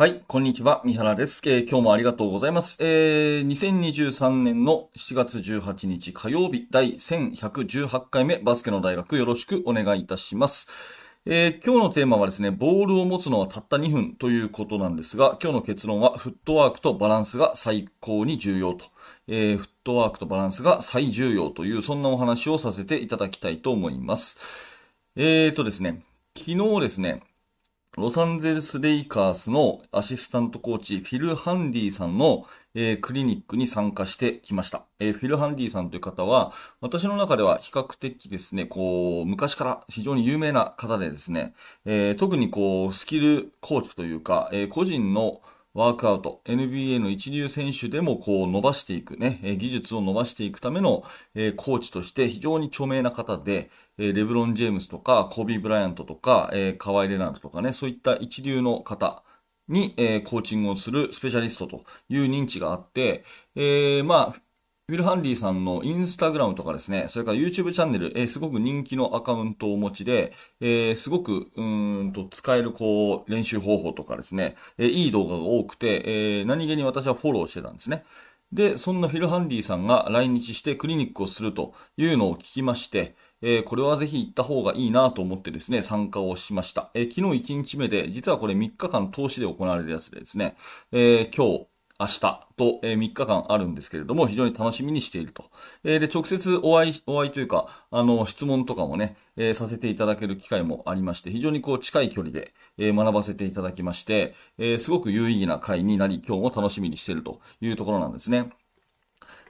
はい、こんにちは、三原です。今日もありがとうございます。2023年の7月18日火曜日、第1118回目、バスケの大学よろしくお願いいたします。今日のテーマはですね、ボールを持つのはたった2分ということなんですが、今日の結論は、フットワークとバランスが最高に重要と。フットワークとバランスが最重要という、そんなお話をさせていただきたいと思います。ですね、昨日ですね、ロサンゼルスレイカーズのアシスタントコーチフィル・ハンディさんの、クリニックに参加してきました、フィル・ハンディさんという方は私の中では比較的ですね昔から非常に有名な方でですね、特にスキルコーチというか、個人のワークアウト NBA の一流選手でも伸ばしていくね、技術を伸ばしていくための、コーチとして非常に著名な方で、レブロン・ジェームスとかコービー・ブライアントとか、カワイ・レナードとかね、そういった一流の方に、コーチングをするスペシャリストという認知があって、ウィル・ハンディさんのインスタグラムとかですね、それから YouTube チャンネル、すごく人気のアカウントをお持ちで、すごく使える練習方法とかですね、いい動画が多くて、何気に私はフォローしてたんですね。で、そんなフィル・ハンディさんが来日してクリニックをするというのを聞きまして、これはぜひ行った方がいいなと思ってですね、参加をしました。昨日1日目で、実はこれ3日間通しで行われるやつでですね、今日、明日と3日間あるんですけれども、非常に楽しみにしていると。で、直接お会いというか、質問とかもね、させていただける機会もありまして、非常に近い距離で学ばせていただきまして、すごく有意義な会になり、今日も楽しみにしているというところなんですね。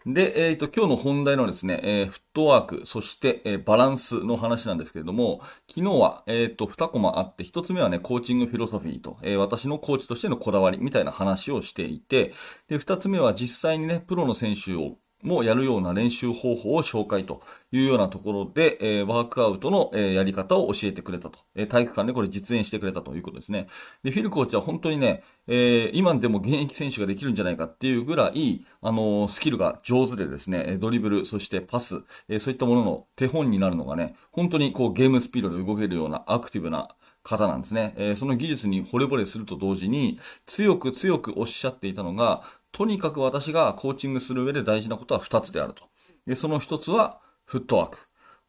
で、今日の本題のですね、フットワーク、そして、バランスの話なんですけれども、昨日は、2コマあって、1つ目はね、コーチングフィロソフィーと、私のコーチとしてのこだわりみたいな話をしていて、で、2つ目は実際にね、プロの選手をもやるような練習方法を紹介というようなところで、ワークアウトの、やり方を教えてくれたと、体育館でこれ実演してくれたということですね。で、フィルコーチは本当にね、今でも現役選手ができるんじゃないかっていうぐらい、スキルが上手でですね、ドリブル、そしてパス、そういったものの手本になるのがね、本当にゲームスピードで動けるようなアクティブな方なんですね。その技術に惚れ惚れすると同時に、強く強くおっしゃっていたのが、とにかく私がコーチングする上で大事なことは2つであると。で、その1つはフットワーク。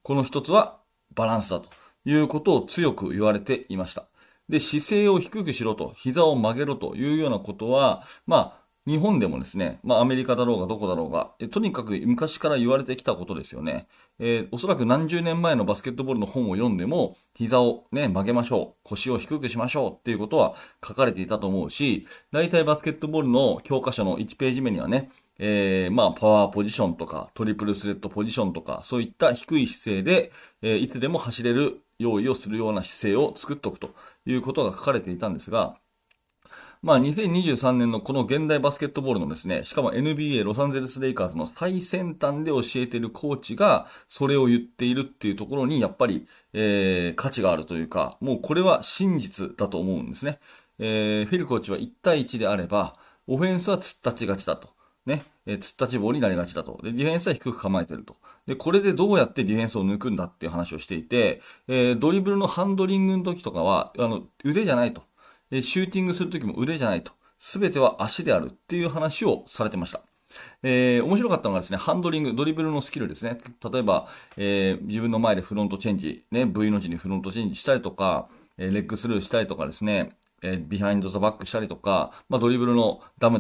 この1つはバランスだということを強く言われていました。で、姿勢を低くしろと、膝を曲げろというようなことは、日本でもですね、アメリカだろうがどこだろうが、とにかく昔から言われてきたことですよね。おそらく何十年前のバスケットボールの本を読んでも、膝をね、曲げましょう、腰を低くしましょうっていうことは書かれていたと思うし、大体バスケットボールの教科書の1ページ目にはね、パワーポジションとか、トリプルスレッドポジションとか、そういった低い姿勢で、いつでも走れる用意をするような姿勢を作っておくということが書かれていたんですが、2023年のこの現代バスケットボールのですね、しかも NBA ロサンゼルスレイカーズの最先端で教えているコーチがそれを言っているっていうところにやっぱり、価値があるというか、もうこれは真実だと思うんですね。フィルコーチは1対1であれば、オフェンスは突っ立ちがちだと。ね、突っ立ち棒になりがちだと。で、ディフェンスは低く構えてると。で、これでどうやってディフェンスを抜くんだっていう話をしていて、ドリブルのハンドリングの時とかは、腕じゃないと。シューティングするときも腕じゃないと。すべては足であるっていう話をされてました。面白かったのがですね、ハンドリング、ドリブルのスキルですね。例えば、自分の前でフロントチェンジ、ね、V の字にフロントチェンジしたりとか、レッグスルーしたりとかですね、ビハインドザバックしたりとか、ドリブルのダム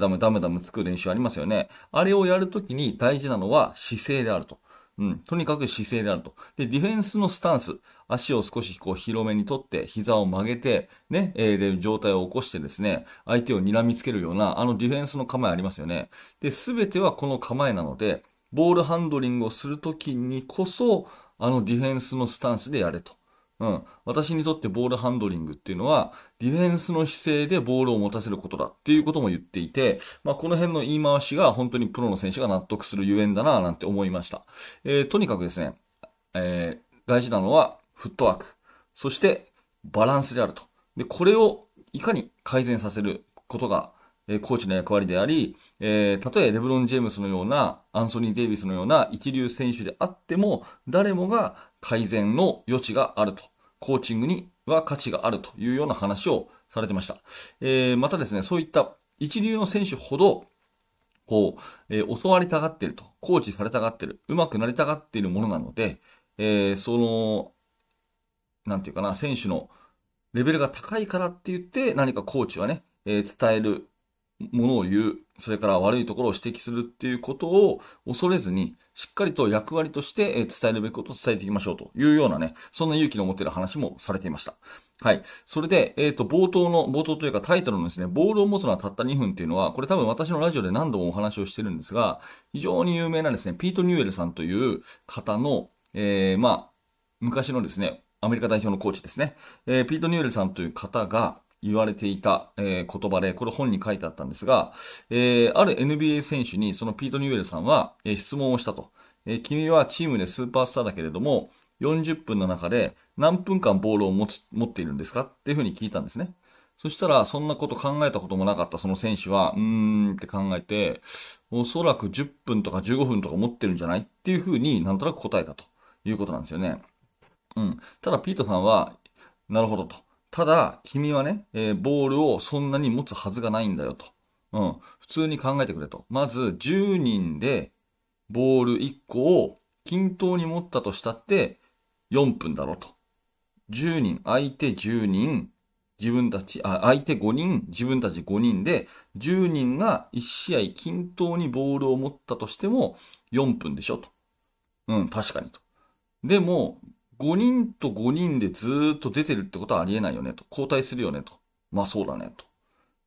つく練習ありますよね。あれをやるときに大事なのは姿勢であると。とにかく姿勢であると。で、ディフェンスのスタンス、足を少し広めにとって、膝を曲げて、ね、で、上体を起こしてですね、相手を睨みつけるような、ディフェンスの構えありますよね。で、すべてはこの構えなので、ボールハンドリングをするときにこそ、ディフェンスのスタンスでやれと。私にとってボールハンドリングっていうのは、ディフェンスの姿勢でボールを持たせることだっていうことも言っていて、この辺の言い回しが本当にプロの選手が納得するゆえんだなぁなんて思いました。とにかくですね、大事なのはフットワーク、そしてバランスであると。で、これをいかに改善させることが、コーチの役割であり、たとえレブロン・ジェームスのような、アンソニー・デイビスのような一流選手であっても、誰もが改善の余地があると。コーチングには価値があるというような話をされてました。またですね、そういった一流の選手ほど、こう、教わりたがっていると、コーチされたがっている、上手くなりたがっているものなので、その、なんていうかな、選手のレベルが高いからって言って、何かコーチはね、伝えるものを言う、それから悪いところを指摘するっていうことを恐れずに、しっかりと役割として伝えるべきことを伝えていきましょうというようなね、そんな勇気の持てる話もされていました。はい。それで、冒頭というかタイトルのですね、ボールを持つのはたった2分っていうのは、これ多分私のラジオで何度もお話をしてるんですが、非常に有名なですね、ピート・ニューエルさんという方の、まあ、昔のですね、アメリカ代表のコーチですね。ピート・ニューエルさんという方が言われていた、言葉で、これ本に書いてあったんですが、ある NBA 選手にそのピート・ニューエルさんは、質問をしたと、君はチームでスーパースターだけれども、40分の中で何分間ボールを持っているんですかっていうふうに聞いたんですね。そしたら、そんなこと考えたこともなかったその選手は、って考えて、おそらく10分とか15分とか持ってるんじゃないっていうふうになんとなく答えたということなんですよね。うん。ただピートさんは、なるほどと。ただ、君はね、ボールをそんなに持つはずがないんだよと。うん。普通に考えてくれと。まず、10人でボール1個を均等に持ったとしたって4分だろうと。10人、相手10人、自分たち、相手5人、自分たち5人で、10人が1試合均等にボールを持ったとしても4分でしょと。うん、確かにと。でも、5人と5人でずーっと出てるってことはありえないよねと。交代するよねと。まあそうだねと。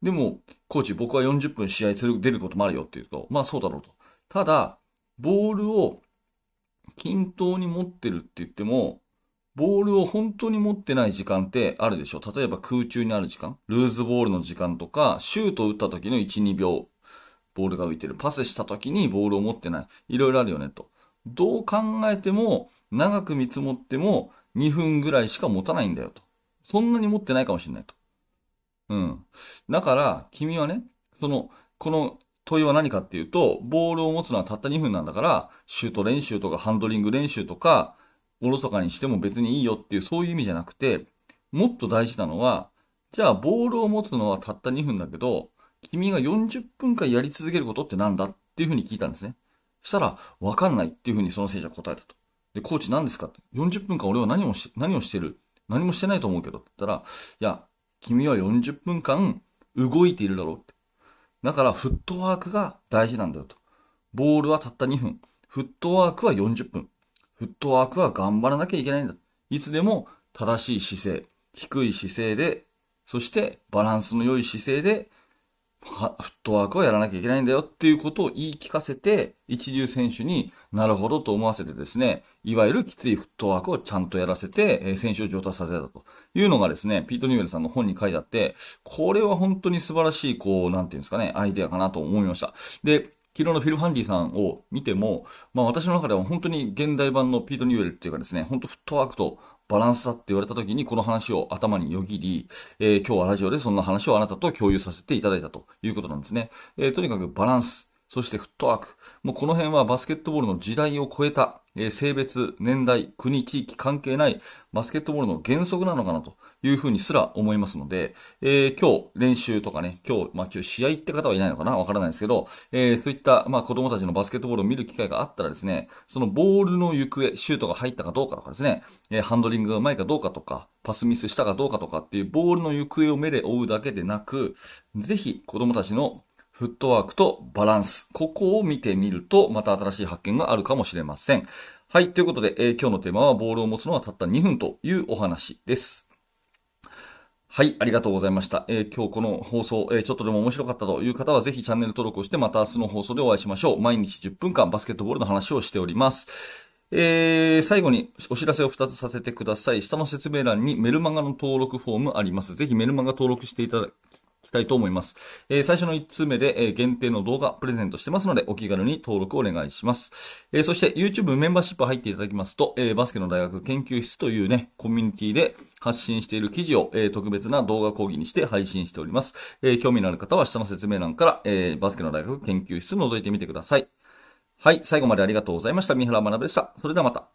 でも、コーチ僕は40分試合出ることもあるよっていうと、まあそうだろうと。ただ、ボールを均等に持ってるって言っても、ボールを本当に持ってない時間ってあるでしょ。例えば空中にある時間、ルーズボールの時間とか、シュートを打った時の1、2秒、ボールが浮いてる。パスした時にボールを持ってない。いろいろあるよねと。どう考えても、長く見積もっても2分ぐらいしか持たないんだよと。そんなに持ってないかもしれないと。うん。だから、君はね、この問いは何かっていうと、ボールを持つのはたった2分なんだから、シュート練習とかハンドリング練習とか、おろそかにしても別にいいよっていう、そういう意味じゃなくて、もっと大事なのは、じゃあボールを持つのはたった2分だけど、君が40分間やり続けることってなんだっていうふうに聞いたんですね。したら、わかんないっていうふうにその選手は答えたと。で、コーチ何ですかって。40分間俺は何をしてる?何もしてないと思うけど。って言ったら、いや、君は40分間動いているだろうって。だから、フットワークが大事なんだよと。ボールはたった2分。フットワークは40分。フットワークは頑張らなきゃいけないんだ。いつでも正しい姿勢、低い姿勢で、そしてバランスの良い姿勢で、フットワークをやらなきゃいけないんだよっていうことを言い聞かせて、一流選手になるほどと思わせてですね、いわゆるきついフットワークをちゃんとやらせて、選手を上達させたというのがですね、ピート・ニューエルさんの本に書いてあって、これは本当に素晴らしい、こう、なんていうんですかね、アイデアかなと思いました。で、昨日のフィル・ファンディさんを見ても、まあ私の中では本当に現代版のピート・ニューエルっていうかですね、本当フットワークとバランスだって言われた時にこの話を頭によぎり、今日はラジオでそんな話をあなたと共有させていただいたということなんですね。とにかくバランス、そしてフットワーク。もうこの辺はバスケットボールの時代を超えた、性別、年代、国、地域関係ないバスケットボールの原則なのかなというふうにすら思いますので、今日練習とかね、今日試合って方はいないのかなわからないですけど、そういった、まあ子供たちのバスケットボールを見る機会があったらですね、そのボールの行方、シュートが入ったかどうかとかですね、ハンドリングがうまいかどうかとか、パスミスしたかどうかとかっていうボールの行方を目で追うだけでなく、ぜひ子供たちのフットワークとバランス。ここを見てみると、また新しい発見があるかもしれません。はい。ということで、今日のテーマは、ボールを持つのはたった2分というお話です。はい。ありがとうございました。今日この放送、ちょっとでも面白かったという方は、ぜひチャンネル登録をして、また明日の放送でお会いしましょう。毎日10分間バスケットボールの話をしております。最後にお知らせを2つさせてください。下の説明欄にメルマガの登録フォームあります。ぜひメルマガ登録していただきたいと思います。最初の1通目で、限定の動画プレゼントしてますのでお気軽に登録をお願いします。そして YouTube メンバーシップ入っていただきますと、バスケの大学研究室というね、コミュニティで発信している記事を、特別な動画講義にして配信しております。興味のある方は下の説明欄から、バスケの大学研究室を覗いてみてください。はい、最後までありがとうございました。三原学でした。それではまた。